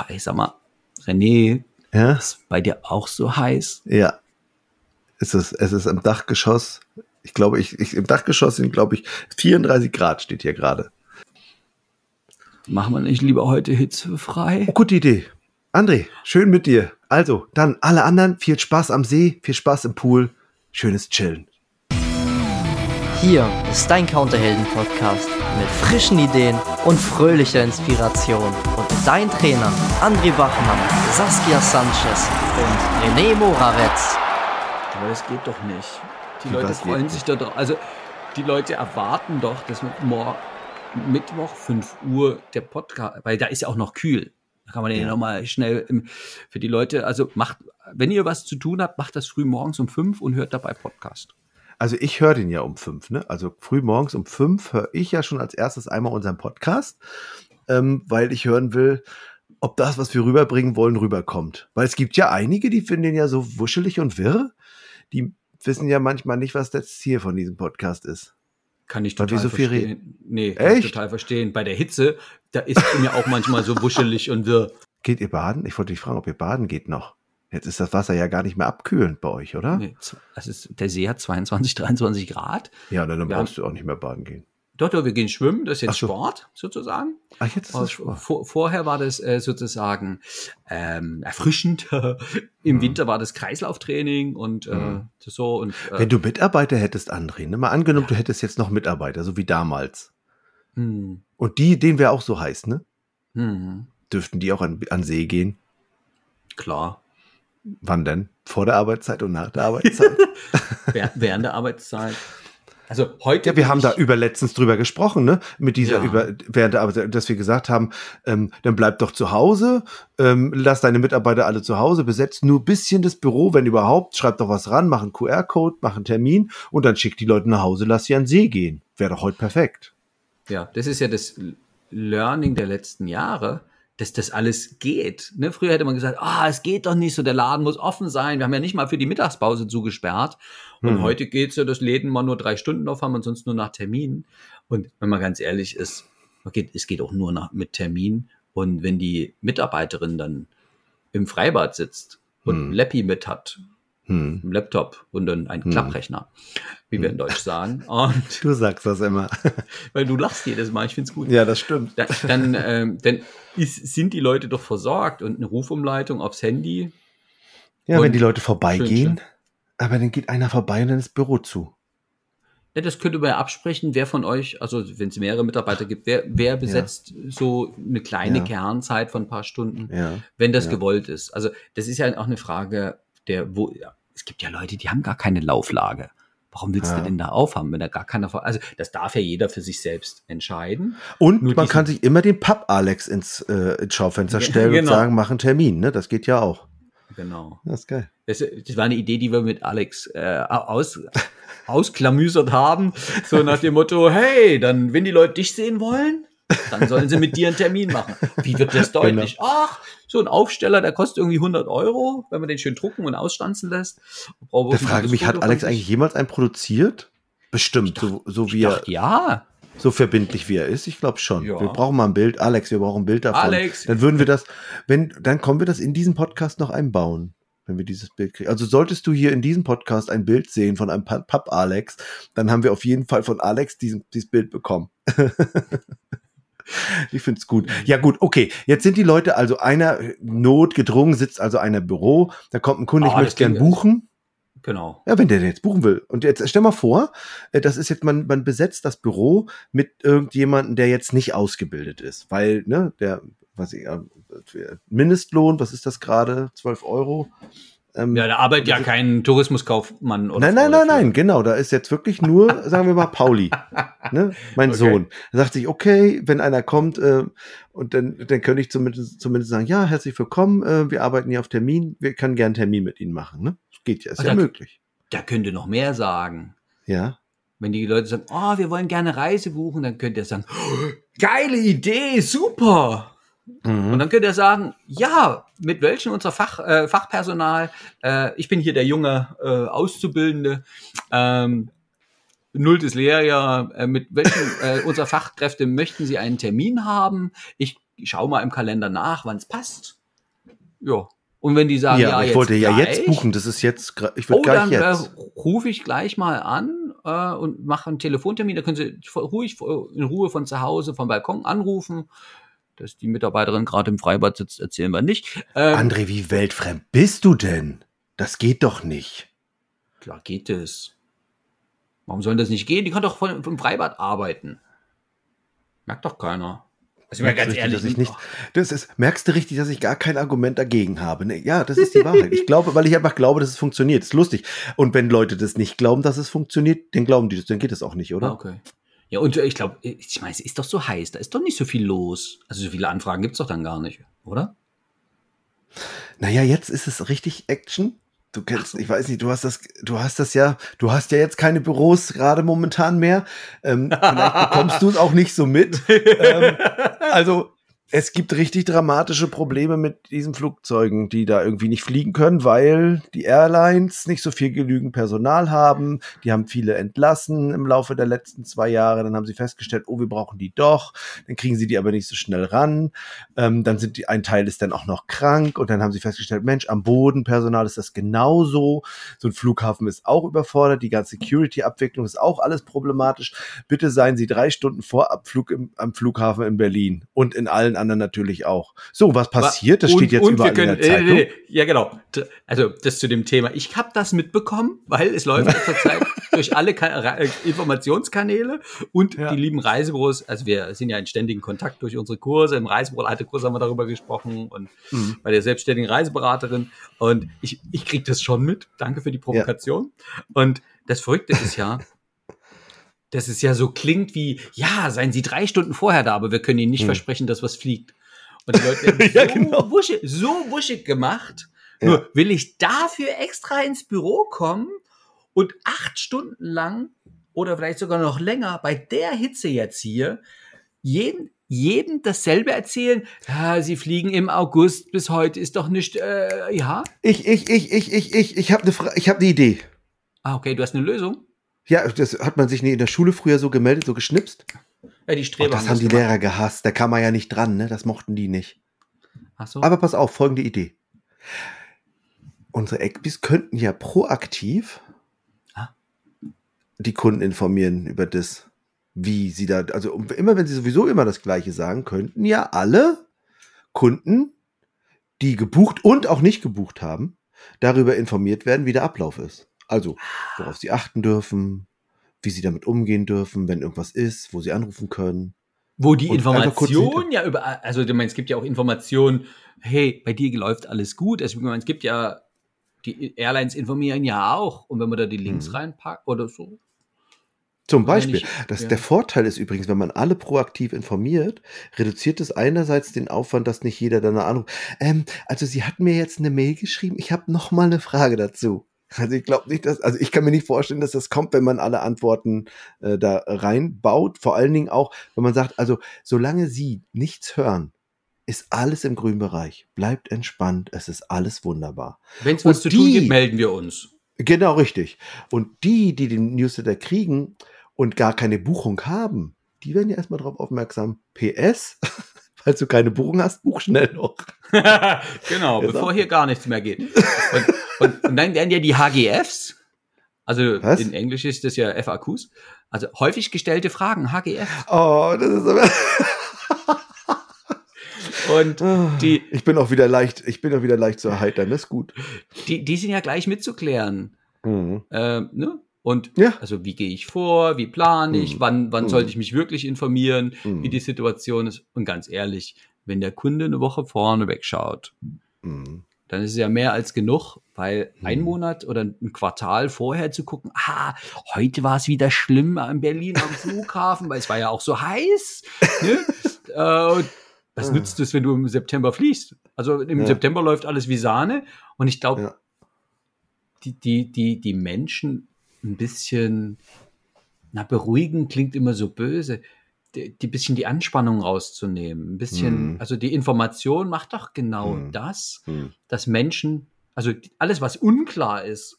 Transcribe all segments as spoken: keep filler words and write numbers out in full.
oh, ich sag mal, René, ja? Ist bei dir auch so heiß? Ja, es ist, es ist im Dachgeschoss. Ich glaube, ich, ich im Dachgeschoss sind, glaube ich, vierunddreißig Grad steht hier gerade. Machen wir nicht lieber heute hitzefrei? Oh, gute Idee. André, schön mit dir. Also, dann alle anderen, viel Spaß am See, viel Spaß im Pool, schönes Chillen. Hier ist dein Counterhelden-Podcast mit frischen Ideen und fröhlicher Inspiration. Und dein Trainer André Wachmann, Saskia Sanchez und René Moravetz. Aber das geht doch nicht. Die Wie Leute freuen sich da drauf. Also, die Leute erwarten doch, dass mit morgen Mittwoch, fünf Uhr, der Podcast, weil da ist ja auch noch kühl. Da kann man ja, ja nochmal schnell für die Leute, also macht, wenn ihr was zu tun habt, macht das früh morgens um fünf und hört dabei Podcast. Also ich höre den ja um fünf, ne? Also früh morgens um fünf höre ich ja schon als erstes einmal unseren Podcast, ähm, weil ich hören will, ob das, was wir rüberbringen wollen, rüberkommt. Weil es gibt ja einige, die finden den ja so wuschelig und wirr, die wissen ja manchmal nicht, was das Ziel von diesem Podcast ist. Kann ich total so viel verstehen. Reden? Nee, kann Echt? ich total verstehen. Bei der Hitze, da ist mir auch manchmal so wuschelig und wirr. Geht ihr baden? Ich wollte dich fragen, ob ihr baden geht noch. Jetzt ist das Wasser ja gar nicht mehr abkühlend bei euch, oder? Nee, also ist, der See hat zweiundzwanzig, dreiundzwanzig Grad. Ja, dann, dann brauchst haben, du auch nicht mehr baden gehen. Doch, doch, wir gehen schwimmen. Das ist jetzt so. Sport, sozusagen. Ach, jetzt ist das Sport. Vor, vorher war das äh, sozusagen ähm, erfrischend. Im mhm. Winter war das Kreislauftraining und äh, mhm. so. Und, äh, wenn du Mitarbeiter hättest, André, ne? Mal angenommen, ja. du hättest jetzt noch Mitarbeiter, so wie damals. Mhm. Und die, denen wäre auch so heiß, ne? Mhm. Dürften die auch an, an See gehen? Klar. Wann denn? Vor der Arbeitszeit und nach der Arbeitszeit? Während der Arbeitszeit. Also heute. Ja, wir haben da überletztens drüber gesprochen, ne? Mit dieser ja. über während der Arbeit, dass wir gesagt haben, ähm, dann bleib doch zu Hause, ähm, lass deine Mitarbeiter alle zu Hause, besetzt nur ein bisschen das Büro, wenn überhaupt, schreib doch was ran, mach einen Q R-Code, mach einen Termin und dann schick die Leute nach Hause, lass sie an den See gehen. Wäre doch heute perfekt. Ja, das ist ja das Learning der letzten Jahre, dass das alles geht. Ne? Früher hätte man gesagt, ah, oh, es geht doch nicht so, der Laden muss offen sein. Wir haben ja nicht mal für die Mittagspause zugesperrt. Und hm. heute geht's ja, dass Läden mal nur drei Stunden auf haben und sonst nur nach Terminen. Und wenn man ganz ehrlich ist, man geht, es geht auch nur nach, mit Termin. Und wenn die Mitarbeiterin dann im Freibad sitzt und hm. ein Läppi mit hat, hm. einen Laptop und dann einen hm. Klapprechner, wie hm. wir in Deutsch sagen. Und du sagst das immer. Weil du lachst jedes Mal, ich find's gut. Ja, das stimmt. Dann, dann, ähm, dann ist, sind die Leute doch versorgt und eine Rufumleitung aufs Handy. Ja, wenn die Leute vorbeigehen. Schön, schön. Aber dann geht einer vorbei und dann ist das Büro zu. Ja, das könnte man ja absprechen, wer von euch, also wenn es mehrere Mitarbeiter gibt, wer, wer besetzt ja. so eine kleine ja. Kernzeit von ein paar Stunden, ja. wenn das ja. gewollt ist. Also das ist ja auch eine Frage der, wo, ja, es gibt ja Leute, die haben gar keine Lauflage. Warum willst ja. du denn da aufhaben, wenn da gar keiner vor... Also das darf ja jeder für sich selbst entscheiden. Und Nur man kann sich immer den Papp-Alex ins, äh, ins Schaufenster stellen genau. und sagen, mach einen Termin, ne? Das geht ja auch. Genau. Das ist geil. Das, das war eine Idee, die wir mit Alex äh, aus, ausklamüsert haben. So nach dem Motto, hey, dann, wenn die Leute dich sehen wollen, dann sollen sie mit dir einen Termin machen. Wie wird das deutlich? Genau. Ach, so ein Aufsteller, der kostet irgendwie hundert Euro, wenn man den schön drucken und ausstanzen lässt. Da frage ich mich, hat Alex eigentlich jemals einen produziert? Bestimmt, dachte, so, so wie dachte, er... ja. So verbindlich wie er ist, ich glaube schon. Ja. Wir brauchen mal ein Bild, Alex, wir brauchen ein Bild davon. Alex. Dann würden wir das, wenn, dann kommen wir das in diesen Podcast noch einbauen, wenn wir dieses Bild kriegen. Also solltest du hier in diesem Podcast ein Bild sehen von einem Papp-Alex, dann haben wir auf jeden Fall von Alex diesen, dieses Bild bekommen. Ich finde es gut. Ja gut, okay. Jetzt sind die Leute, also einer notgedrungen, sitzt also einer im Büro, da kommt ein Kunde, oh, ich möchte gern buchen. Genau. Ja, wenn der jetzt buchen will. Und jetzt stell mal vor, das ist jetzt, man, man besetzt das Büro mit irgendjemandem, der jetzt nicht ausgebildet ist. Weil, ne, der, was ich, Mindestlohn, was ist das gerade? zwölf Euro? Ähm, ja, da arbeitet ja kein Tourismuskaufmann oder Nein, Frau nein, nein, dafür. nein, genau. Da ist jetzt wirklich nur, sagen wir mal, Pauli, ne, mein okay. Sohn. Da sagt sich, okay, wenn einer kommt, äh, und dann, dann könnte ich zumindest, zumindest sagen, ja, herzlich willkommen, äh, wir arbeiten hier auf Termin, wir können gerne einen Termin mit Ihnen machen, ne? Geht ja, ist ja möglich. Da könnt ihr noch mehr sagen. Ja. Wenn die Leute sagen, oh, wir wollen gerne Reise buchen, dann könnt ihr sagen, oh, geile Idee, super. Mhm. Und dann könnt ihr sagen, ja, mit welchen unserer Fach, äh, Fachpersonal, äh, ich bin hier der junge äh, Auszubildende, ähm, nulltes Lehrjahr, äh, mit welchen äh, unserer Fachkräfte möchten Sie einen Termin haben? Ich ich schau mal im Kalender nach, wann es passt. Ja. Und wenn die sagen, ja, ja ich jetzt wollte ja gleich, jetzt buchen, das ist jetzt, ich würde oh, gleich dann, jetzt. Dann äh, rufe ich gleich mal an äh, und mache einen Telefontermin. Da können Sie ruhig in Ruhe von zu Hause, vom Balkon anrufen. Dass die Mitarbeiterin gerade im Freibad sitzt, erzählen wir nicht. Ähm, André, wie weltfremd bist du denn? Das geht doch nicht. Klar geht es. Warum soll das nicht gehen? Die kann doch von, vom Freibad arbeiten. Merkt doch keiner. Also merkst ganz richtig, ehrlich, dass ich nicht, das ist, merkst du richtig, dass ich gar kein Argument dagegen habe? Nee, ja, das ist die Wahrheit. Ich glaube, weil ich einfach glaube, dass es funktioniert. Das ist lustig. Und wenn Leute das nicht glauben, dass es funktioniert, dann glauben die das, dann geht das auch nicht, oder? Okay. Ja, und ich glaube, ich meine, es ist doch so heiß, da ist doch nicht so viel los. Also so viele Anfragen gibt es doch dann gar nicht, oder? Naja, jetzt ist es richtig Action. Du kennst, ich weiß nicht, du hast das, du hast das ja, du hast ja jetzt keine Büros gerade momentan mehr. Ähm, vielleicht bekommst du es auch nicht so mit. ähm, also es gibt richtig dramatische Probleme mit diesen Flugzeugen, die da irgendwie nicht fliegen können, weil die Airlines nicht so viel genügend Personal haben. Die haben viele entlassen im Laufe der letzten zwei Jahre. Dann haben sie festgestellt, oh, wir brauchen die doch. Dann kriegen sie die aber nicht so schnell ran. Ähm, dann sind die, ein Teil ist dann auch noch krank. Und dann haben sie festgestellt, Mensch, am Boden Personal ist das genauso. So ein Flughafen ist auch überfordert. Die ganze Security-Abwicklung ist auch alles problematisch. Bitte seien Sie drei Stunden vor Abflug im, am Flughafen in Berlin und in allen anderen natürlich auch. So, was passiert? Das und, steht jetzt überall können, in der Zeitung. Äh, ja, genau. Also das zu dem Thema. Ich habe das mitbekommen, weil es läuft zurzeit durch alle Ka- Informationskanäle und ja. Die lieben Reisebüros, also wir sind ja in ständigen Kontakt durch unsere Kurse. Im Reisebüro, alte Kurse haben wir darüber gesprochen und mhm. bei der selbstständigen Reiseberaterin. Und ich, ich kriege das schon mit. Danke für die Provokation. Ja. Und das Verrückte ist ja, dass es ja so klingt wie, ja, seien Sie drei Stunden vorher da, aber wir können Ihnen nicht hm. versprechen, dass was fliegt. Und die Leute haben ja, so, genau. wuschig, so wuschig gemacht, ja. Nur will ich dafür extra ins Büro kommen und acht Stunden lang oder vielleicht sogar noch länger bei der Hitze jetzt hier jeden jedem dasselbe erzählen. Ja, sie fliegen im August, bis heute ist doch nicht, äh, ja. Ich, ich, ich, ich, ich, ich, ich habe eine Fra- ich hab ne Idee. Ah, okay, du hast eine Lösung? Ja, das hat man sich in der Schule früher so gemeldet, so geschnipst. Ja, die Streber. Das haben die gemacht. Lehrer gehasst. Da kam man ja nicht dran, ne? Das mochten die nicht. Ach so. Aber pass auf, folgende Idee. Unsere Eckbis könnten ja proaktiv ah. die Kunden informieren über das, wie sie da, also immer, wenn sie sowieso immer das Gleiche sagen, könnten ja alle Kunden, die gebucht und auch nicht gebucht haben, darüber informiert werden, wie der Ablauf ist. Also, worauf sie achten dürfen, wie sie damit umgehen dürfen, wenn irgendwas ist, wo sie anrufen können. Wo die und Information ja über, also ich meine, es gibt ja auch Informationen, hey, bei dir läuft alles gut. Also ich meine, es gibt ja, die Airlines informieren ja auch. Und wenn man da die Links mhm. reinpackt oder so. Zum Beispiel. Nicht, das, ja. Der Vorteil ist übrigens, wenn man alle proaktiv informiert, reduziert es einerseits den Aufwand, dass nicht jeder danach anruft. Ähm, also sie hat mir jetzt eine Mail geschrieben, ich habe noch mal eine Frage dazu. Also ich glaube nicht, dass, also ich kann mir nicht vorstellen, dass das kommt, wenn man alle Antworten äh, da reinbaut. Vor allen Dingen auch, wenn man sagt, also solange Sie nichts hören, ist alles im grünen Bereich. Bleibt entspannt, es ist alles wunderbar. Wenn es was zu tun gibt, melden wir uns. Genau, richtig. Und die, die den Newsletter kriegen und gar keine Buchung haben, die werden ja erstmal darauf aufmerksam. P S, falls du keine Buchung hast, buch schnell noch. Genau, ja, bevor hier gar nichts mehr geht. Und Und, und dann werden ja die H G Fs, also was? In Englisch ist das ja F A Qs, also häufig gestellte Fragen, H G F. Oh, das ist aber... Und die... Ich bin auch wieder leicht, ich bin auch wieder leicht zu erheitern, das ist gut. Die, die sind ja gleich mitzuklären. Mhm. Ähm, ne? Und ja. Also wie gehe ich vor, wie plane ich, mhm. wann, wann mhm. sollte ich mich wirklich informieren, mhm. wie die Situation ist. Und ganz ehrlich, wenn der Kunde eine Woche vorne wegschaut, mhm. dann ist es ja mehr als genug, weil ein Monat oder ein Quartal vorher zu gucken, ah, heute war es wieder schlimm in Berlin am Flughafen, weil es war ja auch so heiß. Ne? äh, was nützt es, wenn du im September fliegst? Also im ja. September läuft alles wie Sahne. Und ich glaube, ja. die, die, die, die Menschen ein bisschen, na, beruhigen klingt immer so böse, die, die bisschen die Anspannung rauszunehmen. Ein bisschen, mhm. also die Information macht doch genau mhm. das, mhm. dass Menschen, also alles, was unklar ist,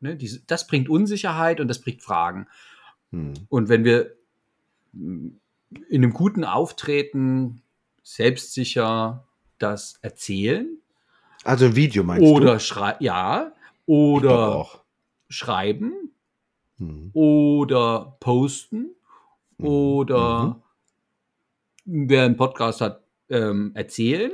ne, die, das bringt Unsicherheit und das bringt Fragen. Hm. Und wenn wir in einem guten Auftreten selbstsicher das erzählen. Also ein Video meinst oder du? Oder schrei- ja, oder auch. schreiben mhm. oder posten mhm. oder mhm. wer einen Podcast hat, ähm, erzählen.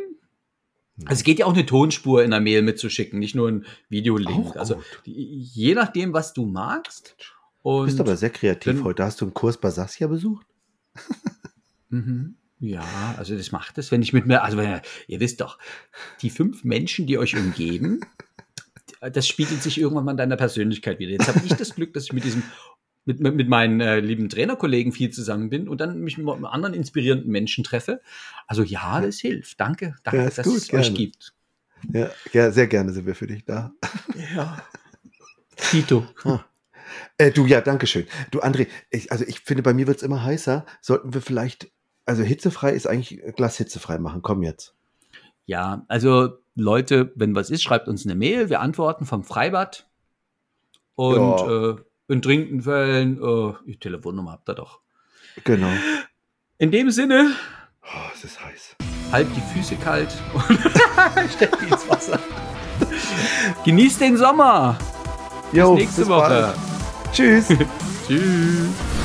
Also geht ja auch eine Tonspur in der Mail mitzuschicken, nicht nur ein Videolink. Also je nachdem, was du magst. Und du bist aber sehr kreativ heute. Hast du einen Kurs bei Saskia besucht? Mhm. Ja, also das macht es, wenn ich mit mir, also wenn, ihr wisst doch, die fünf Menschen, die euch umgeben, das spiegelt sich irgendwann mal in deiner Persönlichkeit wieder. Jetzt habe ich das Glück, dass ich mit diesem Mit, mit meinen äh, lieben Trainerkollegen viel zusammen bin und dann mich mit anderen inspirierenden Menschen treffe. Also ja, das ja. hilft. Danke, danke, ja, dass gut, es gerne. euch gibt. Ja, ja, sehr gerne sind wir für dich da. Ja. Tito. Ah. Äh, du, ja, danke schön. Du, André, ich, also ich finde, bei mir wird es immer heißer. Sollten wir vielleicht, also hitzefrei ist eigentlich Glas hitzefrei machen. Komm jetzt. Ja, also Leute, wenn was ist, schreibt uns eine Mail. Wir antworten vom Freibad. Und ja. äh, in dringenden Fällen, oh, die Telefonnummer habt ihr doch. Genau. In dem Sinne. Oh, es ist heiß. Halt die Füße kalt und stell die ins Wasser. Genießt den Sommer. Bis jo, nächste bis Woche. Bald. Tschüss. Tschüss.